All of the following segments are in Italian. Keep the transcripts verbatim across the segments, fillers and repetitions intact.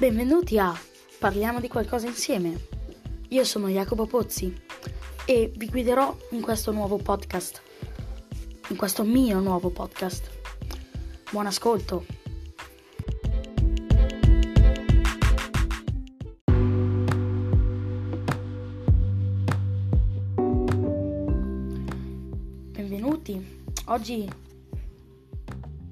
Benvenuti a Parliamo di qualcosa insieme. Io sono Jacopo Pozzi e vi guiderò in questo nuovo podcast, in questo mio nuovo podcast. Buon ascolto. Benvenuti. Oggi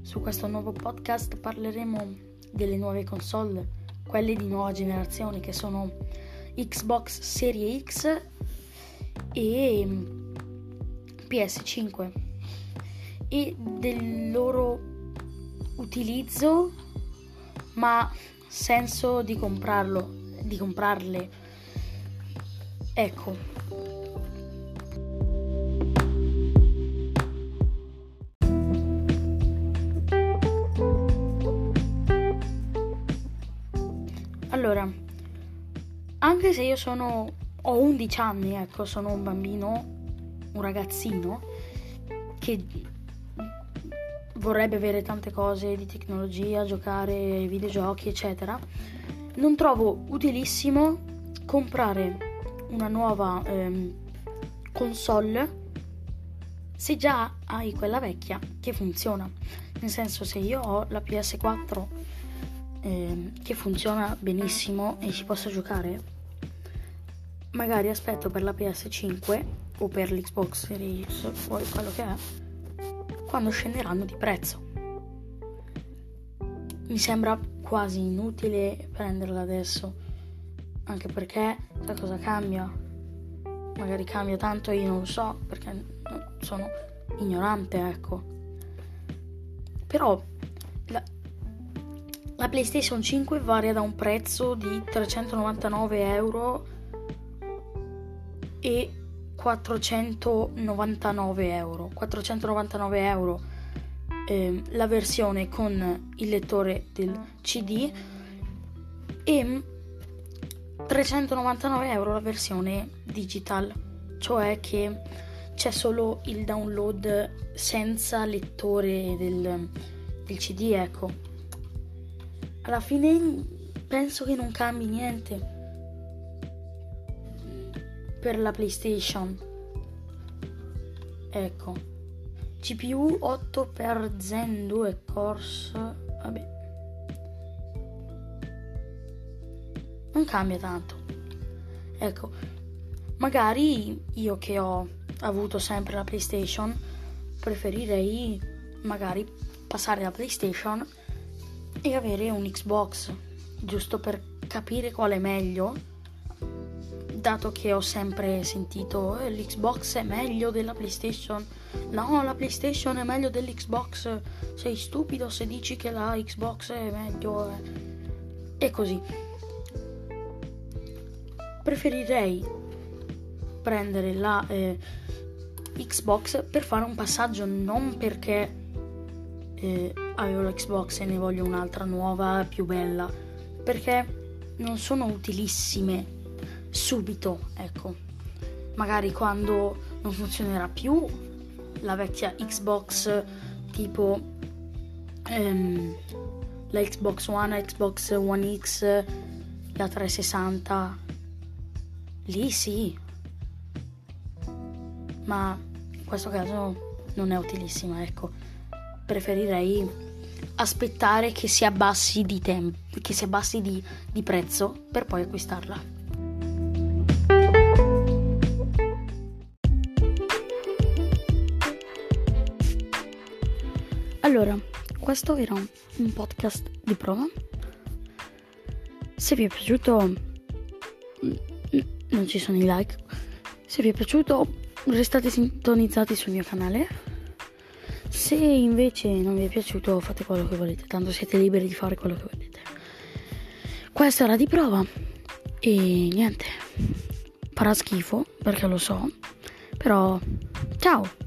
su questo nuovo podcast parleremo delle nuove console, quelle di nuova generazione, che sono Xbox Series X e P S cinque, e del loro utilizzo, ma senso di comprarlo, di comprarle. Ecco. Allora, anche se io sono, ho undici anni, ecco, sono un bambino, un ragazzino, che vorrebbe avere tante cose di tecnologia, giocare ai videogiochi, eccetera, non trovo utilissimo comprare una nuova ehm, console se già hai quella vecchia che funziona. Nel senso, se io ho la P S quattro che funziona benissimo e ci posso giocare, magari aspetto per la P S cinque o per l'Xbox Series, poi quello che è, quando scenderanno di prezzo. Mi sembra quasi inutile prenderla adesso, anche perché la cosa cambia, magari cambia tanto, io non lo so perché sono ignorante, ecco. Però la La PlayStation cinque varia da un prezzo di trecentonovantanove euro e quattrocentonovantanove euro. quattrocentonovantanove euro ehm, la versione con il lettore del C D e trecentonovantanove euro la versione digital, cioè che c'è solo il download senza lettore del, del C D, ecco. Alla fine penso che non cambi niente per la PlayStation. Ecco. C P U otto per Zen due Corse. Vabbè. Non cambia tanto. Ecco. Magari io, che ho avuto sempre la PlayStation, preferirei magari passare la PlayStation e avere un Xbox, giusto per capire qual è meglio, dato che ho sempre sentito eh, l'Xbox è meglio della PlayStation, no, la PlayStation è meglio dell'Xbox, sei stupido se dici che la Xbox è meglio, eh. E così preferirei prendere la eh, Xbox per fare un passaggio, non perché eh, avevo l'Xbox e ne voglio un'altra nuova più bella, perché non sono utilissime subito, ecco. Magari quando non funzionerà più la vecchia Xbox, tipo ehm, la Xbox One, Xbox One X, la trecentosessanta, lì sì, ma in questo caso non è utilissima, ecco. Preferirei aspettare che si abbassi di tempo, che si abbassi di, di prezzo per poi acquistarla. Allora, questo era un podcast di prova. Se vi è piaciuto, non ci sono i like. Se vi è piaciuto, restate sintonizzati sul mio canale. Se invece non vi è piaciuto, fate quello che volete, tanto siete liberi di fare quello che volete. Questa era di prova e niente, farà schifo perché lo so, però ciao!